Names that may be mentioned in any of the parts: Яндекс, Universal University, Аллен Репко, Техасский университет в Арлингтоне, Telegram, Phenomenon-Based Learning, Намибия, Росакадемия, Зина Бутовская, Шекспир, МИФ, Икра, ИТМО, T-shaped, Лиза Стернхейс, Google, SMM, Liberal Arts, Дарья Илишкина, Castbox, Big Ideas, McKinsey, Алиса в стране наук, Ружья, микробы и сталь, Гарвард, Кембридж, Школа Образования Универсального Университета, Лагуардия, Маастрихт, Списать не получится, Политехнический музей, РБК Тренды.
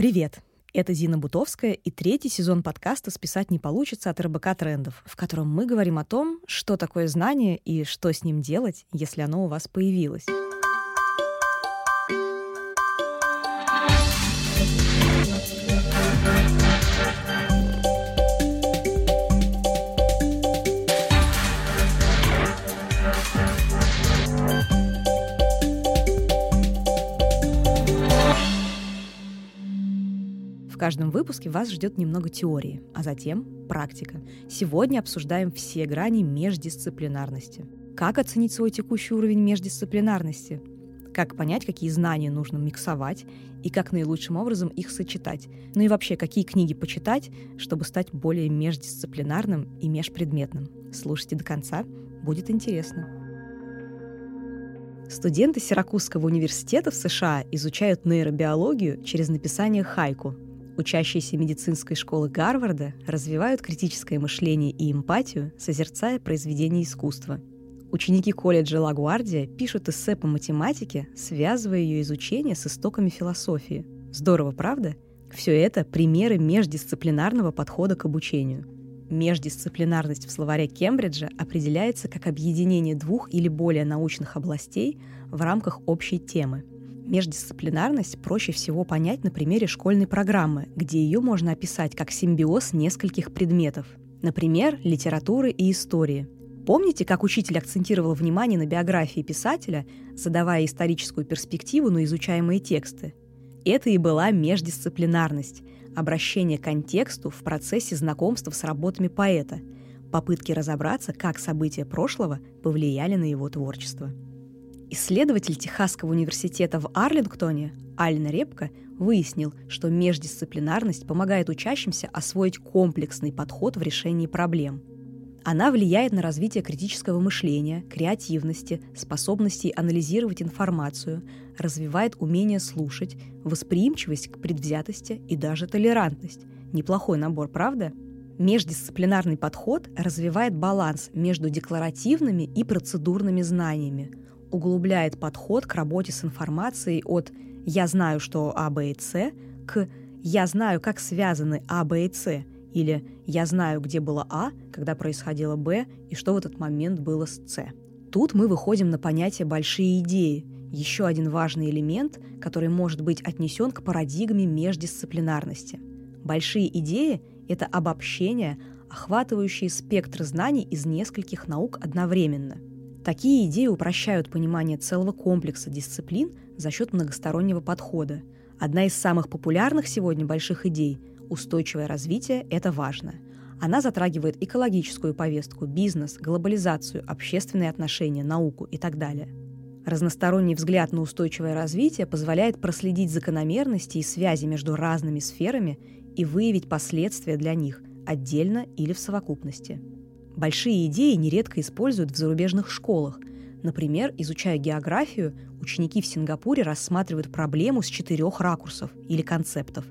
Привет! Это Зина Бутовская и третий сезон подкаста «Списать не получится» от РБК Трендов, в котором мы говорим о том, что такое знание и что с ним делать, если оно у вас появилось. В каждом выпуске вас ждет немного теории, а затем практика. Сегодня обсуждаем все грани междисциплинарности. Как оценить свой текущий уровень междисциплинарности? Как понять, какие знания нужно миксовать и как наилучшим образом их сочетать? Ну и вообще, какие книги почитать, чтобы стать более междисциплинарным и межпредметным? Слушайте до конца, будет интересно. Студенты Сиракузского университета в США изучают нейробиологию через написание хайку. Учащиеся медицинской школы Гарварда развивают критическое мышление и эмпатию, созерцая произведения искусства. Ученики колледжа Лагуардия пишут эссе по математике, связывая ее изучение с истоками философии. Здорово, правда? Все это примеры междисциплинарного подхода к обучению. Междисциплинарность в словаре Кембриджа определяется как объединение двух или более научных областей в рамках общей темы. Междисциплинарность проще всего понять на примере школьной программы, где ее можно описать как симбиоз нескольких предметов, например, литературы и истории. Помните, как учитель акцентировал внимание на биографии писателя, задавая историческую перспективу на изучаемые тексты? Это и была междисциплинарность – обращение к контексту в процессе знакомства с работами поэта, попытки разобраться, как события прошлого повлияли на его творчество. Исследователь Техасского университета в Арлингтоне Аллен Репко выяснил, что междисциплинарность помогает учащимся освоить комплексный подход в решении проблем. Она влияет на развитие критического мышления, креативности, способностей анализировать информацию, развивает умение слушать, восприимчивость к предвзятости и даже толерантность. Неплохой набор, правда? Междисциплинарный подход развивает баланс между декларативными и процедурными знаниями, углубляет подход к работе с информацией от «я знаю, что А, Б и С» к «я знаю, как связаны А, Б и С» или «я знаю, где было А, когда происходило Б и что в этот момент было с С». Тут мы выходим на понятие «большие идеи», еще один важный элемент, который может быть отнесен к парадигме междисциплинарности. Большие идеи — это обобщения, охватывающие спектр знаний из нескольких наук одновременно. Такие идеи упрощают понимание целого комплекса дисциплин за счет многостороннего подхода. Одна из самых популярных сегодня больших идей – устойчивое развитие – это важно. Она затрагивает экологическую повестку, бизнес, глобализацию, общественные отношения, науку и так далее. Разносторонний взгляд на устойчивое развитие позволяет проследить закономерности и связи между разными сферами и выявить последствия для них отдельно или в совокупности. Большие идеи нередко используют в зарубежных школах. Например, изучая географию, ученики в Сингапуре рассматривают проблему с 4 ракурсов или концептов.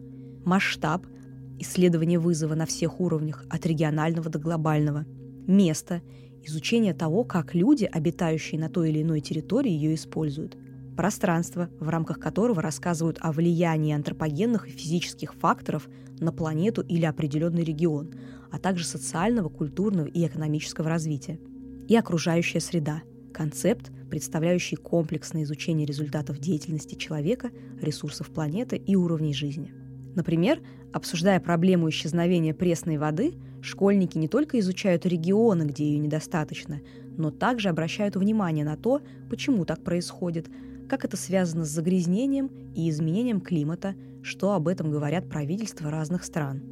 Масштаб – исследование вызова на всех уровнях, от регионального до глобального. Место – изучение того, как люди, обитающие на той или иной территории, ее используют. Пространство, в рамках которого рассказывают о влиянии антропогенных и физических факторов на планету или определенный регион, а также социального, культурного и экономического развития. И окружающая среда – концепт, представляющий комплексное изучение результатов деятельности человека, ресурсов планеты и уровней жизни. Например, обсуждая проблему исчезновения пресной воды, школьники не только изучают регионы, где ее недостаточно, но также обращают внимание на то, почему так происходит, как это связано с загрязнением и изменением климата, что об этом говорят правительства разных стран.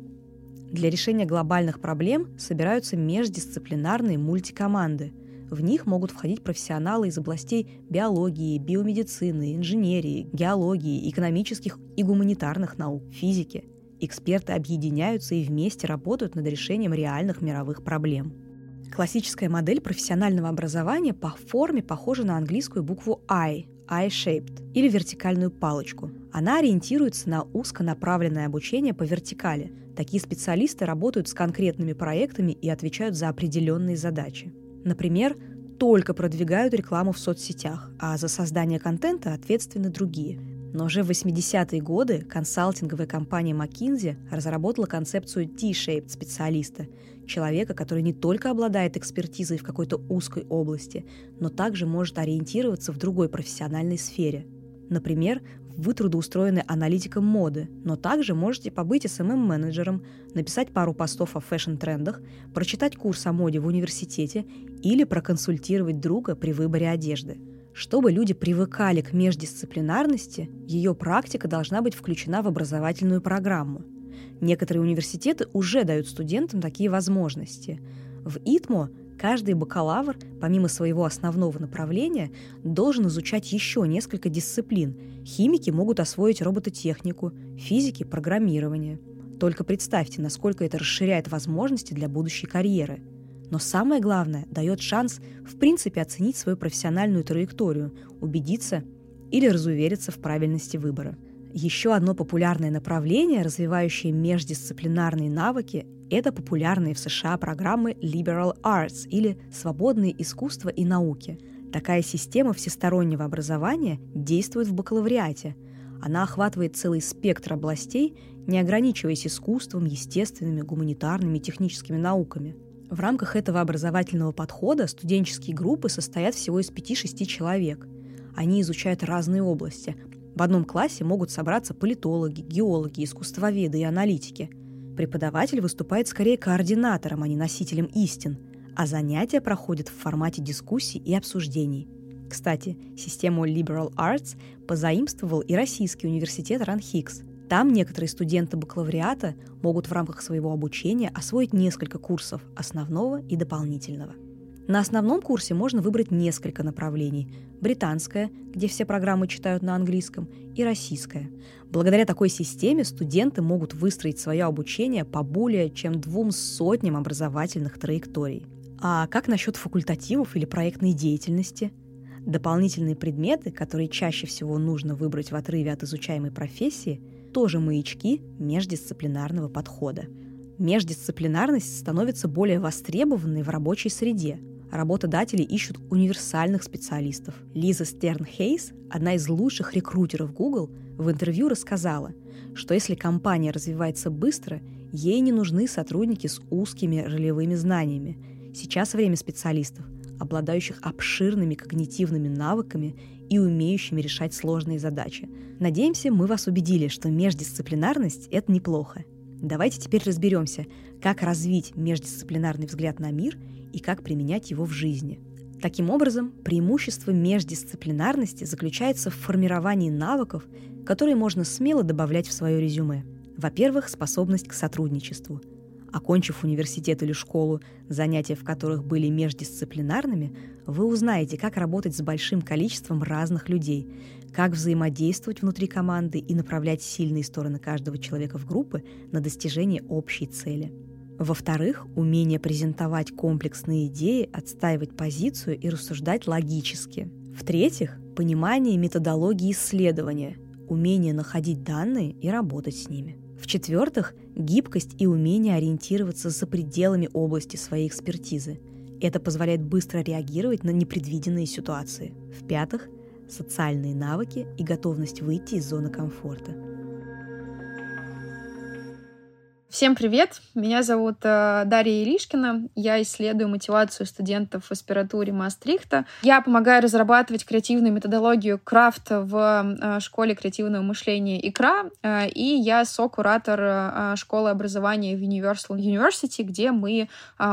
Для решения глобальных проблем собираются междисциплинарные мультикоманды. В них могут входить профессионалы из областей биологии, биомедицины, инженерии, геологии, экономических и гуманитарных наук, физики. Эксперты объединяются и вместе работают над решением реальных мировых проблем. Классическая модель профессионального образования по форме похожа на английскую букву «I», I-shaped или вертикальную палочку. Она ориентируется на узконаправленное обучение по вертикали. Такие специалисты работают с конкретными проектами и отвечают за определенные задачи. Например, только продвигают рекламу в соцсетях, а за создание контента ответственны другие. Но уже в 80-е годы консалтинговая компания McKinsey разработала концепцию T-shaped специалиста – человека, который не только обладает экспертизой в какой-то узкой области, но также может ориентироваться в другой профессиональной сфере. Например, вы трудоустроены аналитиком моды, но также можете побыть SMM-менеджером, написать пару постов о фэшн-трендах, прочитать курс о моде в университете или проконсультировать друга при выборе одежды. Чтобы люди привыкали к междисциплинарности, ее практика должна быть включена в образовательную программу. Некоторые университеты уже дают студентам такие возможности. В ИТМО каждый бакалавр, помимо своего основного направления, должен изучать еще несколько дисциплин. Химики могут освоить робототехнику, физики – программирование. Только представьте, насколько это расширяет возможности для будущей карьеры. Но самое главное, дает шанс в принципе оценить свою профессиональную траекторию, убедиться или разувериться в правильности выбора. Еще одно популярное направление, развивающее междисциплинарные навыки, это популярные в США программы Liberal Arts или «Свободные искусства и науки». Такая система всестороннего образования действует в бакалавриате. Она охватывает целый спектр областей, не ограничиваясь искусством, естественными, гуманитарными и техническими науками. В рамках этого образовательного подхода студенческие группы состоят всего из 5-6 человек. Они изучают разные области. В одном классе могут собраться политологи, геологи, искусствоведы и аналитики. Преподаватель выступает скорее координатором, а не носителем истин, а занятия проходят в формате дискуссий и обсуждений. Кстати, систему Liberal Arts позаимствовал и Российский университет РАНХиГС. Там некоторые студенты бакалавриата могут в рамках своего обучения освоить несколько курсов основного и дополнительного. На основном курсе можно выбрать несколько направлений – британское, где все программы читают на английском, и российское. Благодаря такой системе студенты могут выстроить свое обучение по более чем 200 образовательных траекторий. А как насчет факультативов или проектной деятельности? Дополнительные предметы, которые чаще всего нужно выбрать в отрыве от изучаемой профессии, тоже маячки междисциплинарного подхода. Междисциплинарность становится более востребованной в рабочей среде. Работодатели ищут универсальных специалистов. Лиза Стернхейс, одна из лучших рекрутеров Google, в интервью рассказала, что если компания развивается быстро, ей не нужны сотрудники с узкими ролевыми знаниями. Сейчас время специалистов, обладающих обширными когнитивными навыками и умеющими решать сложные задачи. Надеемся, мы вас убедили, что междисциплинарность – это неплохо. Давайте теперь разберемся, как развить междисциплинарный взгляд на мир и как применять его в жизни. Таким образом, преимущество междисциплинарности заключается в формировании навыков, которые можно смело добавлять в свое резюме. Во-первых, способность к сотрудничеству. Окончив университет или школу, занятия в которых были междисциплинарными, вы узнаете, как работать с большим количеством разных людей, как взаимодействовать внутри команды и направлять сильные стороны каждого человека в группы на достижение общей цели. Во-вторых, умение презентовать комплексные идеи, отстаивать позицию и рассуждать логически. В-третьих, понимание методологии исследования, умение находить данные и работать с ними. В-четвертых, гибкость и умение ориентироваться за пределами области своей экспертизы. Это позволяет быстро реагировать на непредвиденные ситуации. В-пятых, социальные навыки и готовность выйти из зоны комфорта. Всем привет! Меня зовут Дарья Илишкина. Я исследую мотивацию студентов в аспирантуре Маастрихта. Я помогаю разрабатывать креативную методологию крафт в школе креативного мышления Икра. И я сокуратор школы образования в Universal University, где мы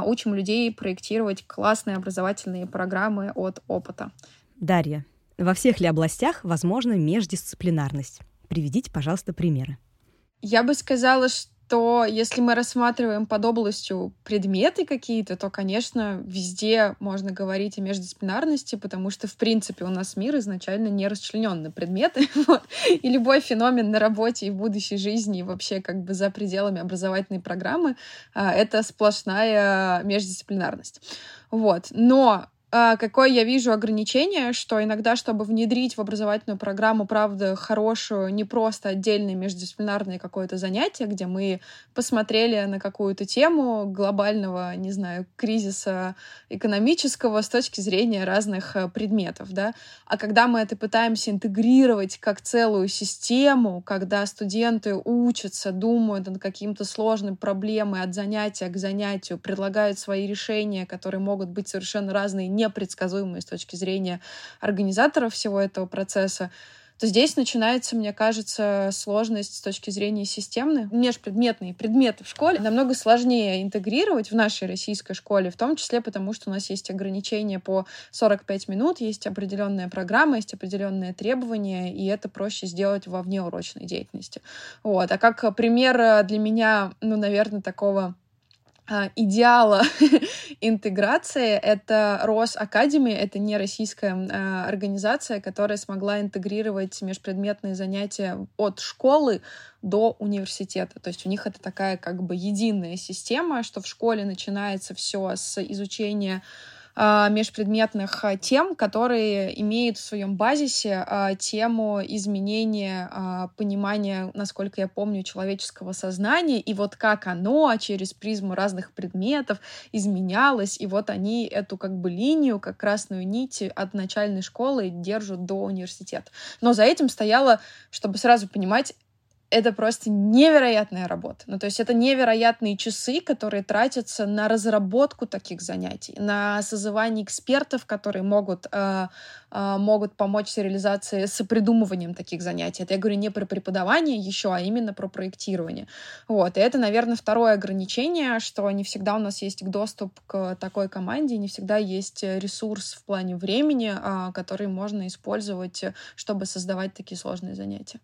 учим людей проектировать классные образовательные программы от опыта. Дарья, во всех ли областях возможна междисциплинарность? Приведите, пожалуйста, примеры. Я бы сказала, что если мы рассматриваем под областью предметы какие-то, то, конечно, везде можно говорить о междисциплинарности, потому что, в принципе, у нас мир изначально не расчленен на предметы. Вот. И любой феномен на работе и в будущей жизни, и вообще как бы за пределами образовательной программы — это сплошная междисциплинарность. Вот. Но какое я вижу ограничение, что иногда, чтобы внедрить в образовательную программу, правда, хорошую, не просто отдельное междисциплинарное какое-то занятие, где мы посмотрели на какую-то тему глобального, не знаю, кризиса экономического с точки зрения разных предметов, да, а когда мы это пытаемся интегрировать как целую систему, когда студенты учатся, думают над каким-то сложным проблемой от занятия к занятию, предлагают свои решения, которые могут быть совершенно разные, непредсказуемые с точки зрения организаторов всего этого процесса, то здесь начинается, мне кажется, сложность с точки зрения системной. Межпредметные предметы в школе намного сложнее интегрировать в нашей российской школе, в том числе потому, что у нас есть ограничения по 45 минут, есть определенная программа, есть определенные требования, и это проще сделать во внеурочной деятельности. Вот. А как пример для меня, наверное, такого идеала интеграции — это Росакадемия, это не российская организация, которая смогла интегрировать межпредметные занятия от школы до университета. То есть у них это такая как бы единая система, что в школе начинается все с изучения межпредметных тем, которые имеют в своем базисе тему изменения понимания, насколько я помню, человеческого сознания, и вот как оно через призму разных предметов изменялось, и вот они эту как бы линию, как красную нить от начальной школы держат до университета. Но за этим стояло, чтобы сразу понимать, это просто невероятная работа. То есть это невероятные часы, которые тратятся на разработку таких занятий, на созывание экспертов, которые могут помочь с реализацией, с придумыванием таких занятий. Это я говорю не про преподавание еще, а именно про проектирование. Вот. И это, наверное, второе ограничение, что не всегда у нас есть доступ к такой команде, не всегда есть ресурс в плане времени, который можно использовать, чтобы создавать такие сложные занятия.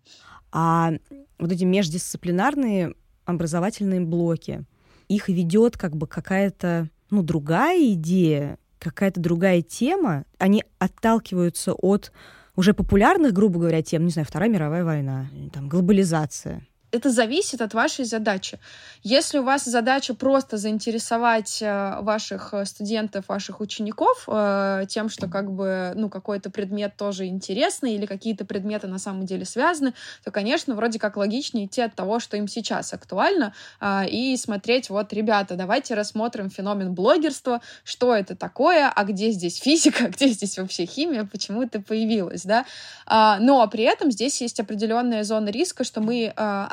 А вот эти междисциплинарные образовательные блоки, их ведет как бы какая-то, другая идея, какая-то другая тема. Они отталкиваются от уже популярных, грубо говоря, тем, Вторая мировая война, глобализация. Это зависит от вашей задачи. Если у вас задача просто заинтересовать ваших студентов, ваших учеников тем, что какой-то предмет тоже интересный или какие-то предметы на самом деле связаны, то, конечно, вроде как логичнее идти от того, что им сейчас актуально, и смотреть, ребята, давайте рассмотрим феномен блогерства, что это такое, а где здесь физика, где здесь вообще химия, почему это появилось, да? Но при этом здесь есть определенная зона риска, что мы,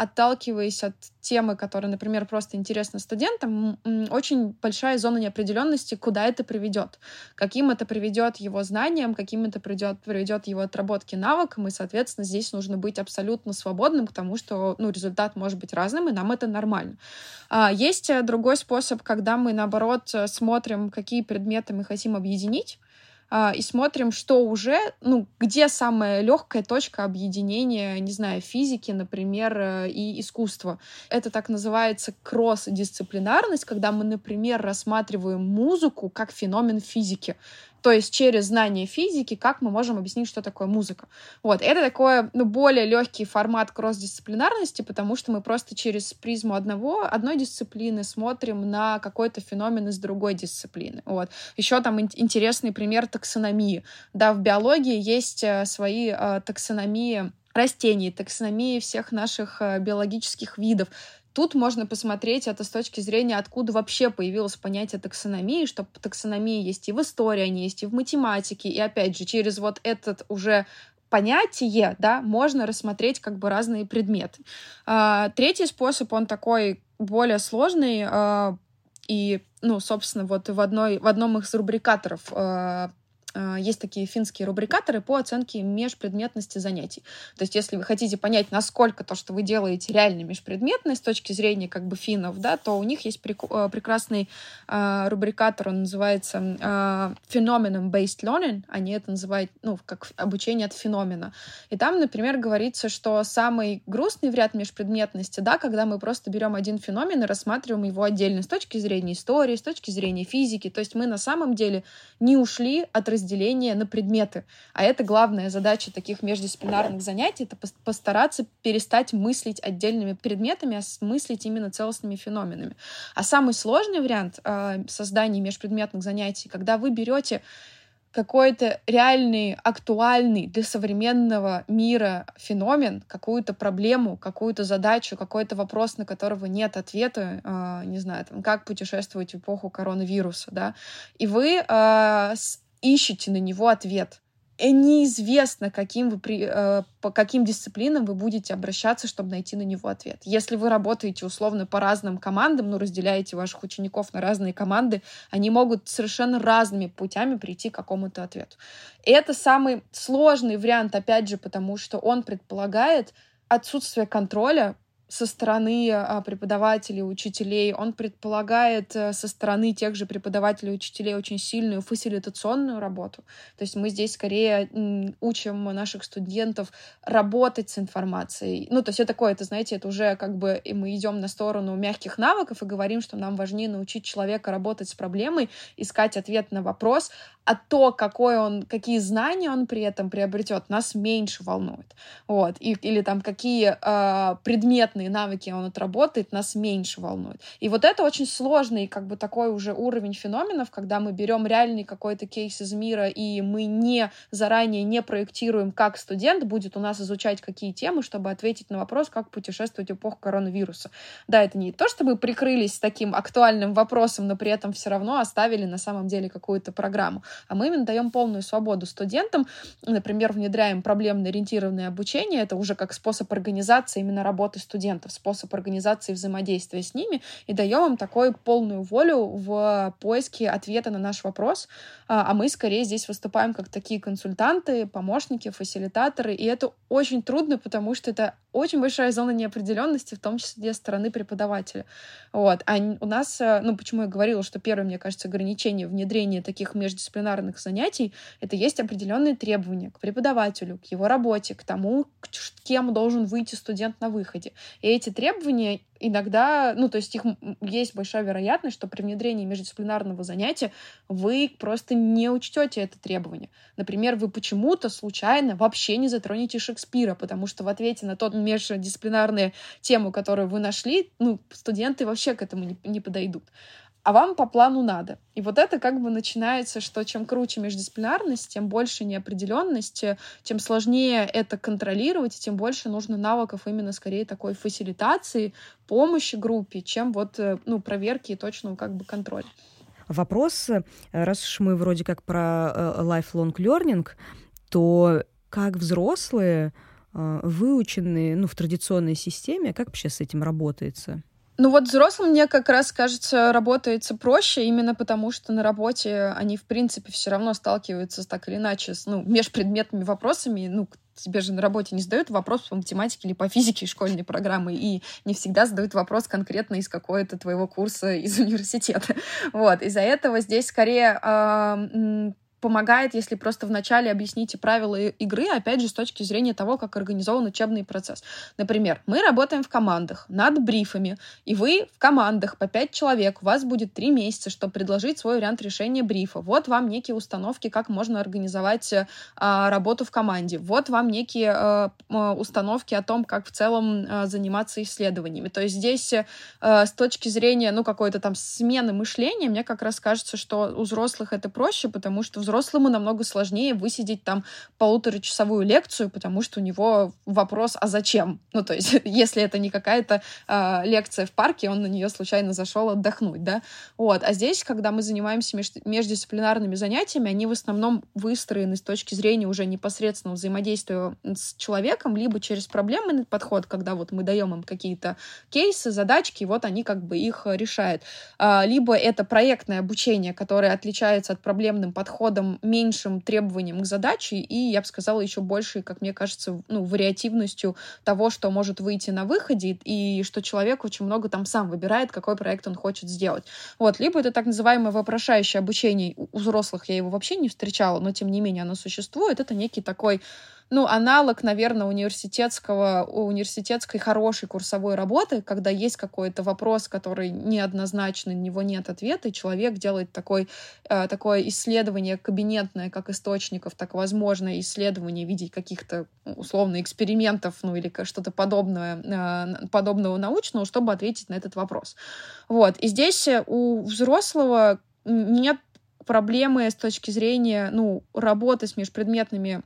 отталкиваясь от темы, которая, например, просто интересна студентам, очень большая зона неопределенности, куда это приведет, каким это приведет его знаниям, каким это приведет его отработке навыкам, и, соответственно, здесь нужно быть абсолютно свободным, потому что, результат может быть разным, и нам это нормально. Есть другой способ, когда мы, наоборот, смотрим, какие предметы мы хотим объединить, и смотрим, что уже, где самая легкая точка объединения, физики, например, и искусства. Это так называется кросс-дисциплинарность, когда мы, например, рассматриваем музыку как феномен физики. То есть через знание физики, как мы можем объяснить, что такое музыка. Это такой, более легкий формат кросс-дисциплинарности, потому что мы просто через призму одной дисциплины смотрим на какой-то феномен из другой дисциплины. Еще там интересный пример таксономии. Да, в биологии есть свои таксономии растений, таксономии всех наших биологических видов. Тут можно посмотреть это с точки зрения, откуда вообще появилось понятие таксономии, что таксономии есть и в истории, они есть и в математике, и опять же через этот уже понятие, да, можно рассмотреть разные предметы. Третий способ, он такой более сложный, и, собственно, в одном из рубрикаторов есть такие финские рубрикаторы по оценке межпредметности занятий. То есть, если вы хотите понять, насколько то, что вы делаете, реально межпредметно с точки зрения финнов, да, то у них есть прекрасный рубрикатор, он называется Phenomenon-Based Learning, они это называют, как обучение от феномена. И там, например, говорится, что самый грустный вариант межпредметности, да, когда мы просто берем один феномен и рассматриваем его отдельно с точки зрения истории, с точки зрения физики. То есть, мы на самом деле не ушли от разделение на предметы. А это главная задача таких междисциплинарных занятий — это постараться перестать мыслить отдельными предметами, а мыслить именно целостными феноменами. А самый сложный вариант создания межпредметных занятий, когда вы берете какой-то реальный, актуальный для современного мира феномен, какую-то проблему, какую-то задачу, какой-то вопрос, на которого нет ответа, не знаю, там, как путешествовать в эпоху коронавируса, да, и вы ищете на него ответ. И неизвестно, по каким дисциплинам вы будете обращаться, чтобы найти на него ответ. Если вы работаете условно по разным командам, ну, разделяете ваших учеников на разные команды, они могут совершенно разными путями прийти к какому-то ответу. И это самый сложный вариант, опять же, потому что он предполагает отсутствие контроля со стороны преподавателей, учителей, он предполагает со стороны тех же преподавателей, учителей очень сильную фасилитационную работу. То есть мы здесь скорее учим наших студентов работать с информацией. Ну, то есть это такое, это, знаете, это уже как бы мы идем на сторону мягких навыков и говорим, что нам важнее научить человека работать с проблемой, искать ответ на вопрос, а то, какие знания он при этом приобретет, нас меньше волнует. Вот. Или там какие предметные навыки он отработает, нас меньше волнует. И вот это очень сложный, как бы такой уже уровень феноменов, когда мы берем реальный какой-то кейс из мира, и мы заранее не проектируем, как студент будет у нас изучать какие темы, чтобы ответить на вопрос, как путешествовать в эпоху коронавируса. Да, это не то, что мы прикрылись таким актуальным вопросом, но при этом все равно оставили на самом деле какую-то программу. А мы именно даем полную свободу студентам, например, внедряем проблемно-ориентированное обучение, это уже как способ организации именно работы студентов, способ организации взаимодействия с ними, и даем им такую полную волю в поиске ответа на наш вопрос, а мы скорее здесь выступаем как такие консультанты, помощники, фасилитаторы, и это очень трудно, потому что это очень большая зона неопределенности, в том числе со стороны преподавателя. Вот. А у нас, почему я говорила, что первое, мне кажется, ограничение внедрения таких междисциплинарных занятий, это есть определенные требования к преподавателю, к его работе, к тому, кем должен выйти студент на выходе. И эти требования иногда, есть большая вероятность, что при внедрении междисциплинарного занятия вы просто не учтете это требование. Например, вы почему-то случайно вообще не затронете Шекспира, потому что в ответе на ту междисциплинарную тему, которую вы нашли, студенты вообще к этому не подойдут. А вам по плану надо. И вот это как бы начинается, что чем круче междисциплинарность, тем больше неопределенности, тем сложнее это контролировать, и тем больше нужно навыков именно скорее такой фасилитации, помощи группе, чем проверки и точного как бы контроля. Вопрос, раз уж мы вроде как про lifelong learning, то как взрослые, выученные в традиционной системе, как вообще с этим работается? Взрослым, мне как раз кажется, работается проще, именно потому что на работе они, в принципе, все равно сталкиваются так или иначе с межпредметными вопросами, тебе же на работе не задают вопрос по математике или по физике из школьной программы, и не всегда задают вопрос конкретно из какого-то твоего курса из университета. Вот, из-за этого здесь скорее помогает, если просто вначале объясните правила игры, опять же, с точки зрения того, как организован учебный процесс. Например, мы работаем в командах над брифами, и вы в командах по 5 человек, у вас будет 3 месяца, чтобы предложить свой вариант решения брифа. Вот вам некие установки, как можно организовать работу в команде. Вот вам некие установки о том, как в целом заниматься исследованиями. То есть здесь с точки зрения, какой-то там смены мышления, мне как раз кажется, что у взрослых это проще, потому что взрослому намного сложнее высидеть там полуторачасовую лекцию, потому что у него вопрос «а зачем?». Если это не какая-то лекция в парке, он на нее случайно зашел отдохнуть, да. Вот. А здесь, когда мы занимаемся междисциплинарными занятиями, они в основном выстроены с точки зрения уже непосредственного взаимодействия с человеком, либо через проблемный подход, когда мы даем им какие-то кейсы, задачки, и они как бы их решают. Либо это проектное обучение, которое отличается от проблемным подходом, меньшим требованием к задаче и, я бы сказала, еще большей, как мне кажется, вариативностью того, что может выйти на выходе, и что человек очень много там сам выбирает, какой проект он хочет сделать. Вот. Либо это так называемое вопрошающее обучение. У взрослых я его вообще не встречала, но, тем не менее, оно существует. Это некий такой аналог, наверное, университетской хорошей курсовой работы, когда есть какой-то вопрос, который неоднозначный, на него нет ответа, и человек делает такое исследование кабинетное, как источников, так возможное исследование в виде каких-то условно экспериментов, или что-то подобного научного, чтобы ответить на этот вопрос. Вот. И здесь у взрослого нет проблемы с точки зрения, ну, работы с межпредметными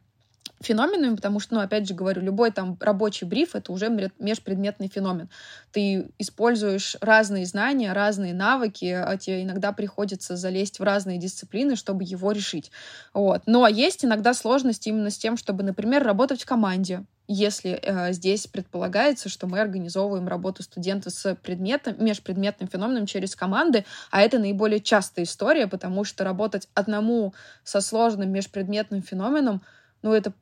феноменами, потому что, ну, опять же говорю, любой там рабочий бриф — это уже межпредметный феномен. Ты используешь разные знания, разные навыки, а тебе иногда приходится залезть в разные дисциплины, чтобы его решить. Вот. Но есть иногда сложности именно с тем, чтобы, например, работать в команде, если здесь предполагается, что мы организовываем работу студента с предметом, межпредметным феноменом через команды, а это наиболее частая история, потому что работать одному со сложным межпредметным феноменом, ну, это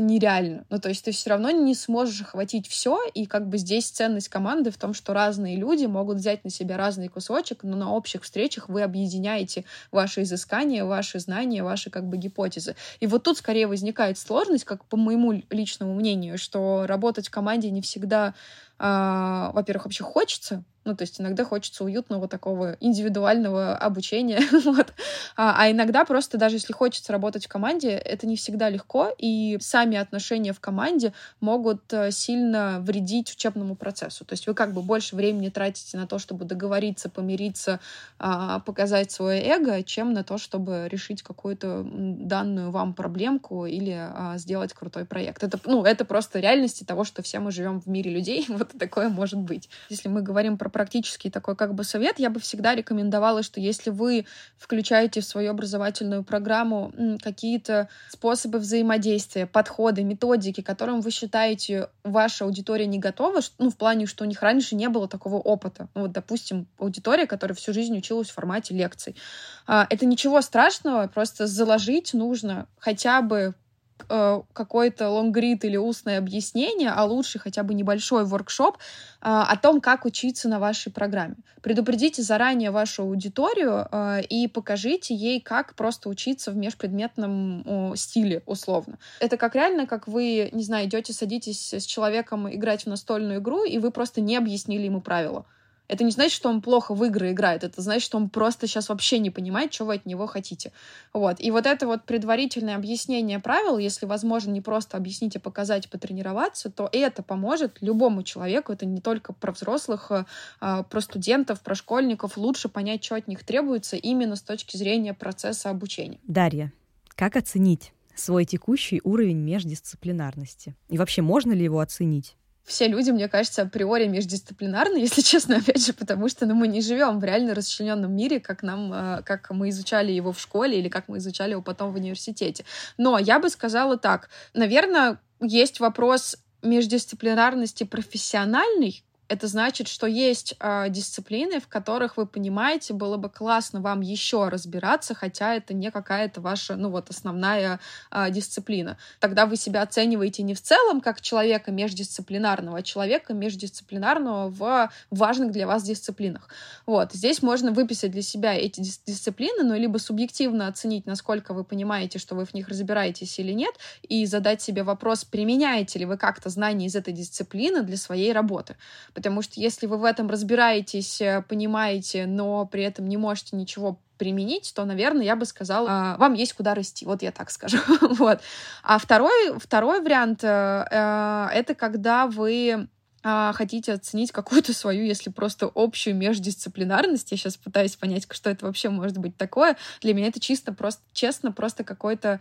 нереально. Ну, то есть ты все равно не сможешь охватить все, и как бы здесь ценность команды в том, что разные люди могут взять на себя разный кусочек, но на общих встречах вы объединяете ваши изыскания, ваши знания, ваши как бы гипотезы. И вот тут скорее возникает сложность, как по моему личному мнению, что работать в команде не всегда, во-первых, вообще хочется. Ну, то есть иногда хочется уютного такого индивидуального обучения, вот. А иногда просто даже если хочется работать в команде, это не всегда легко, и сами отношения в команде могут сильно вредить учебному процессу. То есть вы как бы больше времени тратите на то, чтобы договориться, помириться, показать свое эго, чем на то, чтобы решить какую-то данную вам проблемку или сделать крутой проект. Это, ну, это просто реальность того, что все мы живем в мире людей, вот такое может быть. Если мы говорим про практический такой как бы совет, я бы всегда рекомендовала, что если вы включаете в свою образовательную программу какие-то способы взаимодействия, подходы, методики, которым вы считаете, ваша аудитория не готова, ну, в плане, что у них раньше не было такого опыта. Ну, вот, допустим, аудитория, которая всю жизнь училась в формате лекций. Это ничего страшного, просто заложить нужно хотя бы какой-то лонгрид или устное объяснение, а лучше хотя бы небольшой воркшоп о том, как учиться на вашей программе. Предупредите заранее вашу аудиторию и покажите ей, как просто учиться в межпредметном стиле, условно. Это как реально, как вы, не знаю, идете, садитесь с человеком играть в настольную игру, и вы просто не объяснили ему правила. Это не значит, что он плохо в игры играет, это значит, что он просто сейчас вообще не понимает, чего вы от него хотите. Вот. И вот это вот предварительное объяснение правил, если возможно не просто объяснить, а показать, потренироваться, то это поможет любому человеку, это не только про взрослых, про студентов, про школьников, лучше понять, что от них требуется именно с точки зрения процесса обучения. Дарья, как оценить свой текущий уровень междисциплинарности? И вообще, можно ли его оценить? Все люди, мне кажется, априори междисциплинарны, если честно, опять же, потому что, ну, мы не живем в реально расчлененном мире, как мы изучали его в школе или как мы изучали его потом в университете. Но я бы сказала так. Наверное, есть вопрос междисциплинарности профессиональной. Это значит, что есть дисциплины, в которых, вы понимаете, было бы классно вам еще разбираться, хотя это не какая-то ваша, ну вот, основная дисциплина. Тогда вы себя оцениваете не в целом как человека междисциплинарного, а человека междисциплинарного в важных для вас дисциплинах. Вот. Здесь можно выписать для себя эти дисциплины, ну, либо субъективно оценить, насколько вы понимаете, что вы в них разбираетесь или нет, и задать себе вопрос, применяете ли вы как-то знания из этой дисциплины для своей работы. Потому что если вы в этом разбираетесь, понимаете, но при этом не можете ничего применить, то, наверное, я бы сказала, вам есть куда расти, вот я так скажу. Вот. А второй вариант — это когда вы хотите оценить какую-то свою, если просто общую междисциплинарность. Я сейчас пытаюсь понять, что это вообще может быть такое. Для меня это чисто, просто, честно, просто какой-то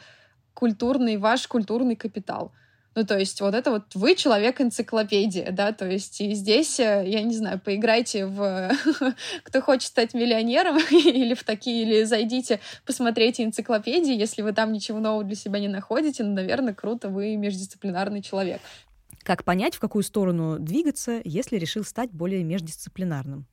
культурный, ваш культурный капитал. Ну, то есть вот это вот вы человек-энциклопедия, да, то есть и здесь, я не знаю, поиграйте в «Кто хочет стать миллионером» или в такие, или зайдите, посмотрите энциклопедии, если вы там ничего нового для себя не находите, ну, наверное, круто, вы междисциплинарный человек. Как понять, в какую сторону двигаться, если решил стать более междисциплинарным?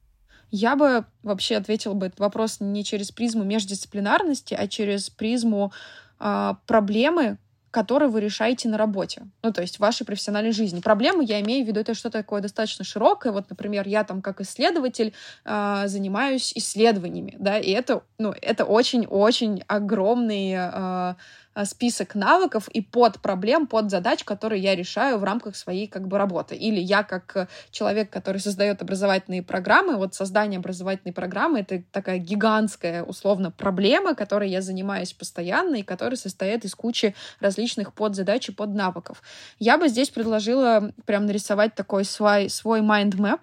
Я бы вообще ответила бы этот вопрос не через призму междисциплинарности, а через призму проблемы, которые вы решаете на работе, ну, то есть в вашей профессиональной жизни. Проблемы, я имею в виду, это что-то такое достаточно широкое. Вот, например, я там как исследователь занимаюсь исследованиями, да, и это, ну, это очень-очень огромный список навыков и под проблем, под задач, которые я решаю в рамках своей как бы работы. Или я как человек, который создает образовательные программы, вот создание образовательной программы — это такая гигантская, условно, проблема, которой я занимаюсь постоянно и которая состоит из кучи различных подзадач и поднавыков. Я бы здесь предложила прям нарисовать такой свой mind map,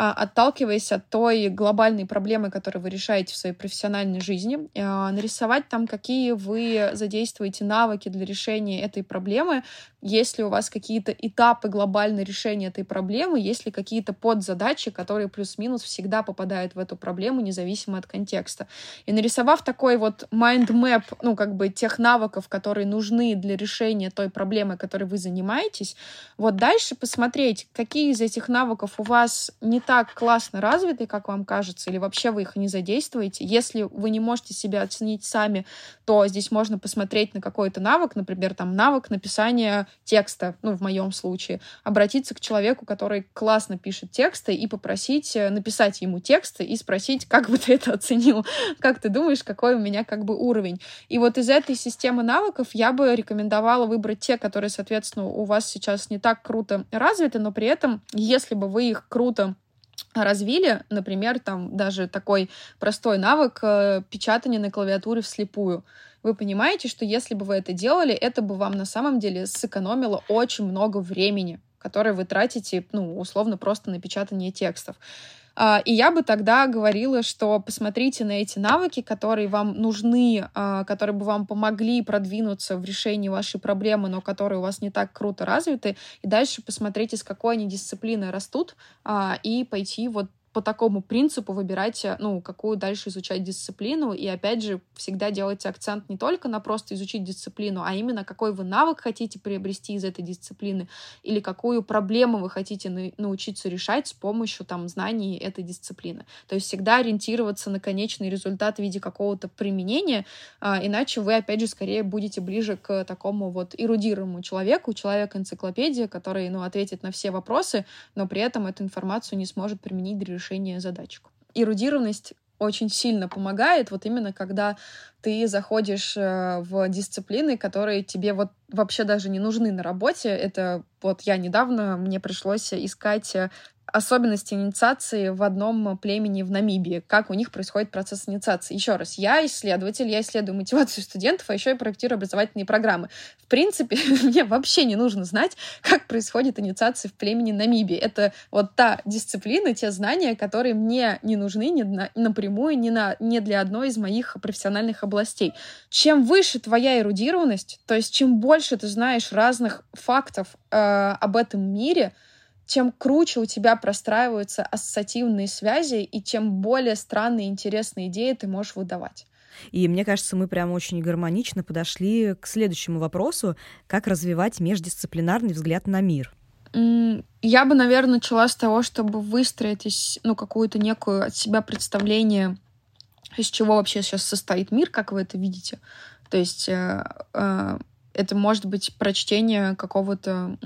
отталкиваясь от той глобальной проблемы, которую вы решаете в своей профессиональной жизни, нарисовать там, какие вы задействуете навыки для решения этой проблемы, есть ли у вас какие-то этапы глобального решения этой проблемы, есть ли какие-то подзадачи, которые плюс-минус всегда попадают в эту проблему, независимо от контекста. И нарисовав такой вот майндмэп, ну, как бы тех навыков, которые нужны для решения той проблемы, которой вы занимаетесь, вот дальше посмотреть, какие из этих навыков у вас не так классно развиты, как вам кажется, или вообще вы их не задействуете. Если вы не можете себя оценить сами, то здесь можно посмотреть на какой-то навык, например, там навык написания текста, ну, в моем случае, обратиться к человеку, который классно пишет тексты, и попросить написать ему тексты и спросить, как бы ты это оценил, как ты думаешь, какой у меня как бы уровень. И вот из этой системы навыков я бы рекомендовала выбрать те, которые, соответственно, у вас сейчас не так круто развиты, но при этом, если бы вы их круто развили, например, там даже такой простой навык печатания на клавиатуре вслепую, вы понимаете, что если бы вы это делали, это бы вам на самом деле сэкономило очень много времени, которое вы тратите, ну, условно, просто на печатание текстов. И я бы тогда говорила, что посмотрите на эти навыки, которые вам нужны, которые бы вам помогли продвинуться в решении вашей проблемы, но которые у вас не так круто развиты, и дальше посмотрите, с какой они дисциплины растут, и пойти вот по такому принципу выбирать, ну, какую дальше изучать дисциплину, и, опять же, всегда делайте акцент не только на просто изучить дисциплину, а именно какой вы навык хотите приобрести из этой дисциплины, или какую проблему вы хотите научиться решать с помощью, там, знаний этой дисциплины. То есть всегда ориентироваться на конечный результат в виде какого-то применения, иначе вы, опять же, скорее будете ближе к такому вот эрудированному человеку, человек-энциклопедия, который, ну, ответит на все вопросы, но при этом эту информацию не сможет применить для решение задачек. Эрудированность очень сильно помогает, вот именно когда ты заходишь в дисциплины, которые тебе вот вообще даже не нужны на работе. Это вот я недавно, мне пришлось искать особенности инициации в одном племени в Намибии, как у них происходит процесс инициации. Еще раз, я исследователь, я исследую мотивацию студентов, а еще и проектирую образовательные программы. В принципе, мне вообще не нужно знать, как происходит инициация в племени Намибии. Это вот та дисциплина, те знания, которые мне не нужны напрямую, не для одной из моих профессиональных областей. Чем выше твоя эрудированность, то есть чем больше ты знаешь разных фактов об этом мире, чем круче у тебя простраиваются ассоциативные связи, и чем более странные и интересные идеи ты можешь выдавать. И мне кажется, мы прям очень гармонично подошли к следующему вопросу: как развивать междисциплинарный взгляд на мир? Я бы, наверное, начала с того, чтобы выстроить, ну, какую-то некую от себя представление, из чего вообще сейчас состоит мир, как вы это видите. То есть это может быть прочтение какого-то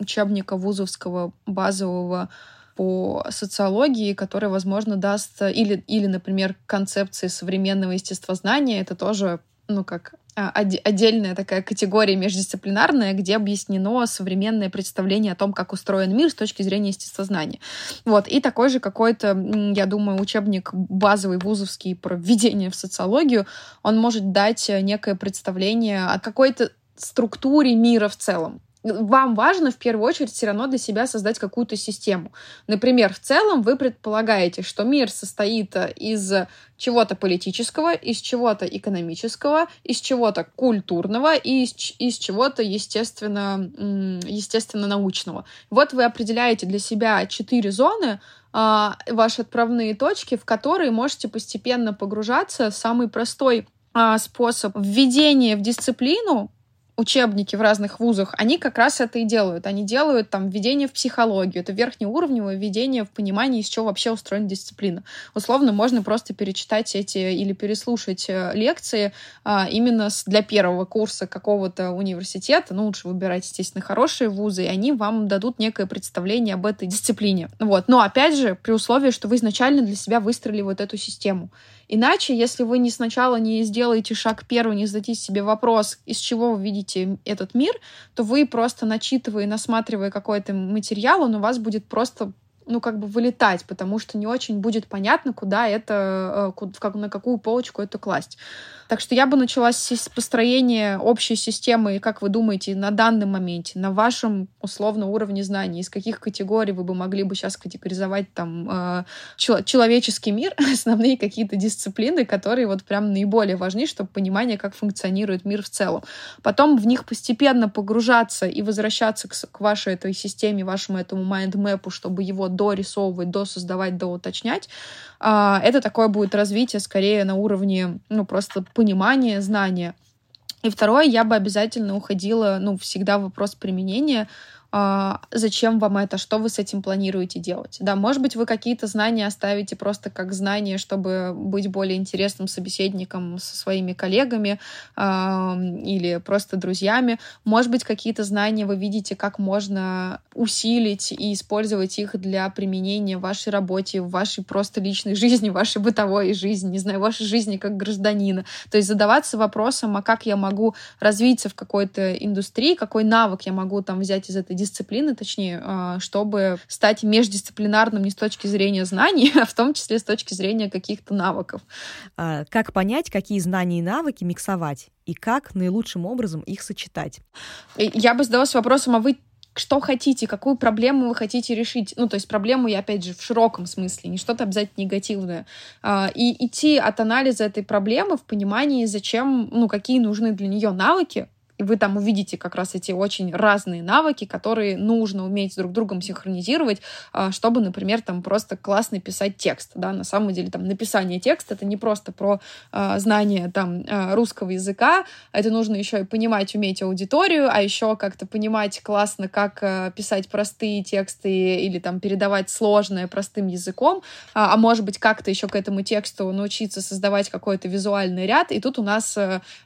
учебника вузовского базового по социологии, который, возможно, даст... Или, например, концепции современного естествознания. Это тоже, ну, как отдельная такая категория междисциплинарная, где объяснено современное представление о том, как устроен мир с точки зрения естествознания. Вот. И такой же какой-то, я думаю, учебник базовый вузовский про введение в социологию, он может дать некое представление о какой-то структуре мира в целом. Вам важно в первую очередь все равно для себя создать какую-то систему. Например, в целом вы предполагаете, что мир состоит из чего-то политического, из чего-то экономического, из чего-то культурного и из чего-то естественно-научного. Вот вы определяете для себя 4 зоны, ваши отправные точки, в которые можете постепенно погружаться. Самый простой способ введения в дисциплину — учебники в разных вузах, они как раз это и делают. Они делают там введение в психологию. Это верхнеуровневое введение в понимание, из чего вообще устроена дисциплина. Условно, можно просто перечитать эти или переслушать лекции именно для первого курса какого-то университета. Ну, лучше выбирать, естественно, хорошие вузы, и они вам дадут некое представление об этой дисциплине. Вот. Но, опять же, при условии, что вы изначально для себя выстроили вот эту систему. Иначе, если вы не сначала не сделаете шаг первый, не зададите себе вопрос, из чего вы видите этот мир, то вы, просто начитывая и насматривая какой-то материал, он у вас будет просто ну, как бы вылетать, потому что не очень будет понятно, куда это, на какую полочку это класть. Так что я бы начала с построения общей системы, как вы думаете, на данном моменте, на вашем, условно, уровне знаний, из каких категорий вы бы могли бы сейчас категоризовать там человеческий мир, основные какие-то дисциплины, которые вот прям наиболее важны, чтобы понимание, как функционирует мир в целом. Потом в них постепенно погружаться и возвращаться к вашей этой системе, вашему этому майндмэпу, чтобы его дорисовывать, досоздавать, доуточнять. Это такое будет развитие скорее на уровне, ну, просто понимания, знания. И второе, я бы обязательно уходила, ну, всегда в вопрос применения. Зачем вам это, что вы с этим планируете делать. Да, может быть, вы какие-то знания оставите просто как знания, чтобы быть более интересным собеседником со своими коллегами или просто друзьями. Может быть, какие-то знания вы видите, как можно усилить и использовать их для применения в вашей работе, в вашей просто личной жизни, в вашей бытовой жизни, не знаю, в вашей жизни как гражданина. То есть задаваться вопросом, а как я могу развиться в какой-то индустрии, какой навык я могу там взять из этой дисциплины, точнее, чтобы стать междисциплинарным не с точки зрения знаний, а в том числе с точки зрения каких-то навыков. Как понять, какие знания и навыки миксовать, и как наилучшим образом их сочетать? Я бы задалась вопросом, а вы что хотите, какую проблему вы хотите решить. Ну, то есть проблему я, опять же, в широком смысле, не что-то обязательно негативное. И идти от анализа этой проблемы в понимании, зачем, ну, какие нужны для нее навыки. И вы там увидите как раз эти очень разные навыки, которые нужно уметь друг с другом синхронизировать, чтобы, например, там просто классно писать текст. Да? На самом деле там написание текста — это не просто про знание там, русского языка, это нужно еще и понимать, уметь аудиторию, а еще как-то понимать классно, как писать простые тексты или там передавать сложное простым языком, а может быть как-то еще к этому тексту научиться создавать какой-то визуальный ряд. И тут у нас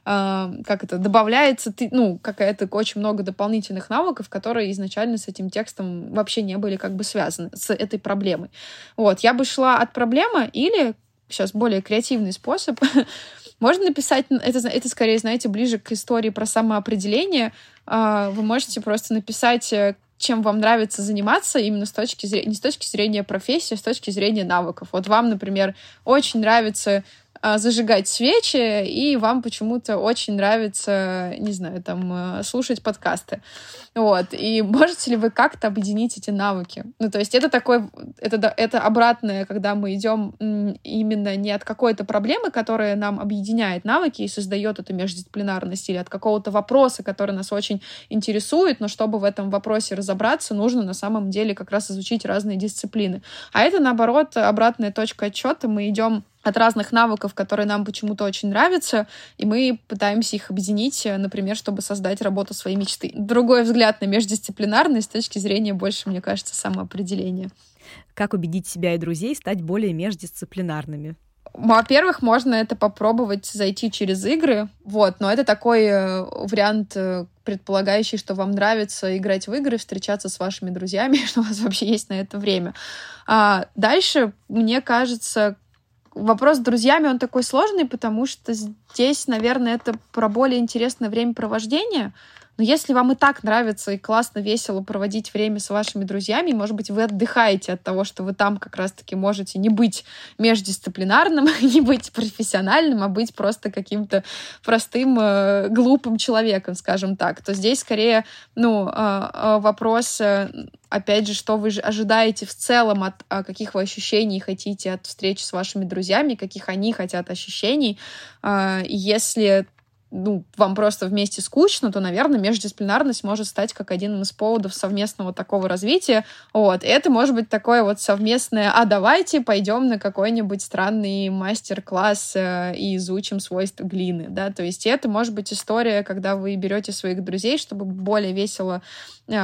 добавляется... ну, какая-то очень много дополнительных навыков, которые изначально с этим текстом вообще не были как бы связаны, с этой проблемой. Вот, я бы шла от проблемы или, сейчас более креативный способ, можно написать, это скорее, знаете, ближе к истории про самоопределение, вы можете просто написать, чем вам нравится заниматься именно с точки зрения, не с точки зрения профессии, а с точки зрения навыков. Вот вам, например, очень нравится зажигать свечи, и вам почему-то очень нравится, не знаю, там, слушать подкасты. Вот. И можете ли вы как-то объединить эти навыки? Ну, то есть это такое... Это обратное, когда мы идем именно не от какой-то проблемы, которая нам объединяет навыки и создает эту междисциплинарность, или от какого-то вопроса, который нас очень интересует, но чтобы в этом вопросе разобраться, нужно на самом деле как раз изучить разные дисциплины. А это, наоборот, обратная точка отсчета. Мы идем от разных навыков, которые нам почему-то очень нравятся, и мы пытаемся их объединить, например, чтобы создать работу своей мечты. Другой взгляд на междисциплинарность с точки зрения больше, мне кажется, самоопределения. Как убедить себя и друзей стать более междисциплинарными? Во-первых, можно это попробовать зайти через игры, вот, но это такой вариант, предполагающий, что вам нравится играть в игры, встречаться с вашими друзьями, что у вас вообще есть на это время. А дальше, мне кажется, вопрос с друзьями, он такой сложный, потому что здесь, наверное, это про более интересное времяпровождение. Но если вам и так нравится и классно, весело проводить время с вашими друзьями, может быть, вы отдыхаете от того, что вы там как раз-таки можете не быть междисциплинарным, не быть профессиональным, а быть просто каким-то простым, глупым человеком, скажем так, то здесь скорее, ну, вопрос... Опять же, что вы ожидаете в целом, от каких вы ощущений хотите от встречи с вашими друзьями, каких они хотят ощущений. Если вам просто вместе скучно, то, наверное, междисциплинарность может стать как один из поводов совместного такого развития. Вот. Это может быть такое вот совместное «а давайте пойдем на какой-нибудь странный мастер-класс и изучим свойства глины». Да? То есть это может быть история, когда вы берете своих друзей, чтобы более весело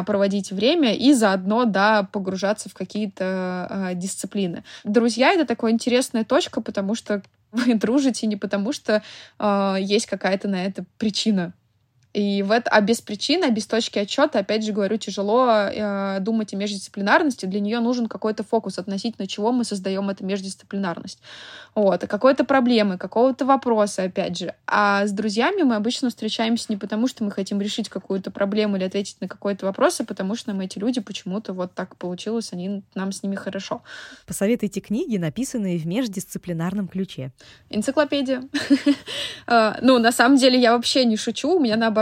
проводить время и заодно, да, погружаться в какие-то дисциплины. Друзья — это такая интересная точка, потому что вы дружите не потому, что есть какая-то на это причина. И а без причины, без точки отсчета, опять же говорю, тяжело думать о междисциплинарности. Для нее нужен какой-то фокус, относительно чего мы создаем эту междисциплинарность. Вот. Какой-то проблемы, какого-то вопроса, опять же. А с друзьями мы обычно встречаемся не потому, что мы хотим решить какую-то проблему или ответить на какой-то вопрос, а потому что нам эти люди почему-то вот так получилось, они нам с ними хорошо. Посоветуйте книги, написанные в междисциплинарном ключе. Энциклопедия. Ну, на самом деле, я вообще не шучу, у меня наоборот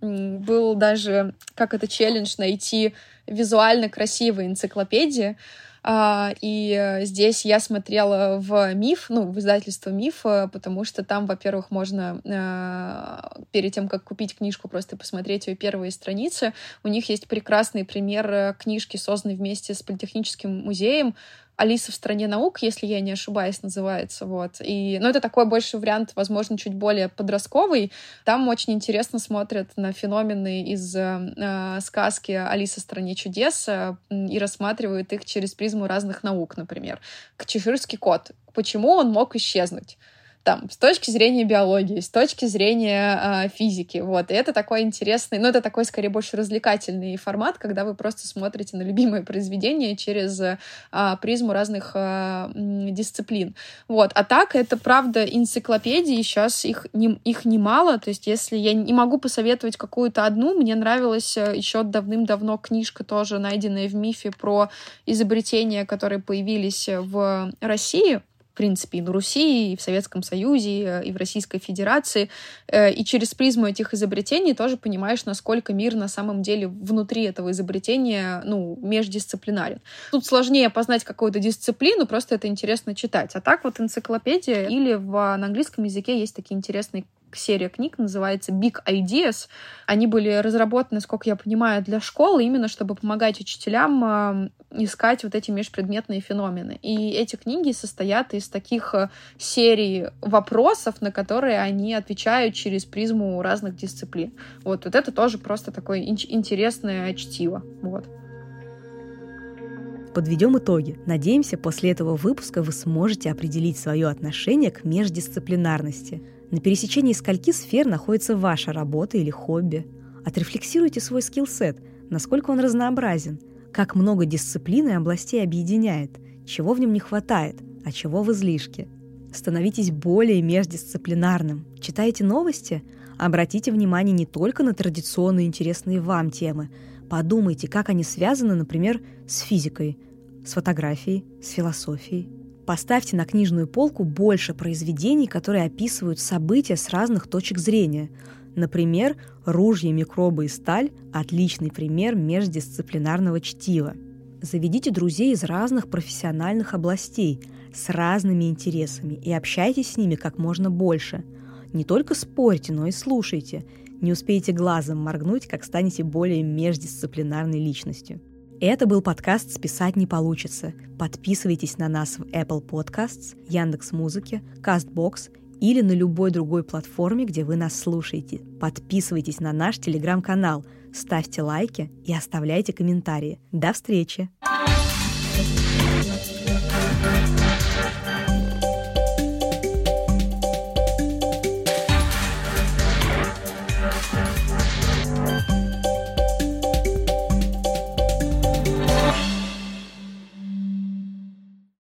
был даже, как это, челлендж найти визуально красивые энциклопедии. И здесь я смотрела в МИФ, в издательство МИФ, потому что там, во-первых, можно перед тем, как купить книжку, просто посмотреть ее первые страницы. У них есть прекрасный пример книжки, созданной вместе с Политехническим музеем, «Алиса в стране наук», если я не ошибаюсь, называется. Вот. Но это такой больше вариант, возможно, чуть более подростковый. Там очень интересно смотрят на феномены из сказки «Алиса в стране чудес» и рассматривают их через призму разных наук, например. Чеширский кот. Почему он мог исчезнуть? Там, с точки зрения биологии, с точки зрения физики. Вот. И это такой интересный, это такой, скорее, больше развлекательный формат, когда вы просто смотрите на любимое произведение через призму разных дисциплин. Вот. А так, это, правда, энциклопедии, сейчас их немало. То есть, если я не могу посоветовать какую-то одну, мне нравилась еще давным-давно книжка, тоже найденная в МИФе, про изобретения, которые появились в России, в принципе, и на Руси, и в Советском Союзе, и в Российской Федерации. И через призму этих изобретений тоже понимаешь, насколько мир на самом деле внутри этого изобретения, междисциплинарен. Тут сложнее познать какую-то дисциплину, просто это интересно читать. А так вот энциклопедия, или на английском языке есть такие интересные серия книг, называется Big Ideas. Они были разработаны, сколько я понимаю, для школы, именно чтобы помогать учителям искать вот эти межпредметные феномены. И эти книги состоят из таких серий вопросов, на которые они отвечают через призму разных дисциплин. Вот это тоже просто такое интересное чтиво. Вот. Подведем итоги. Надеемся, после этого выпуска вы сможете определить свое отношение к междисциплинарности. На пересечении скольки сфер находится ваша работа или хобби? Отрефлексируйте свой скиллсет, насколько он разнообразен, как много дисциплин и областей объединяет, чего в нем не хватает, а чего в излишке. Становитесь более междисциплинарным. Читайте новости? Обратите внимание не только на традиционные интересные вам темы. Подумайте, как они связаны, например, с физикой, с фотографией, с философией. Поставьте на книжную полку больше произведений, которые описывают события с разных точек зрения. Например, «Ружья, микробы и сталь» – отличный пример междисциплинарного чтива. Заведите друзей из разных профессиональных областей, с разными интересами, и общайтесь с ними как можно больше. Не только спорьте, но и слушайте. Не успеете глазом моргнуть, как станете более междисциплинарной личностью. Это был подкаст «Списать не получится». Подписывайтесь на нас в Apple Podcasts, Яндекс.Музыке, Castbox или на любой другой платформе, где вы нас слушаете. Подписывайтесь на наш телеграм-канал, ставьте лайки и оставляйте комментарии. До встречи!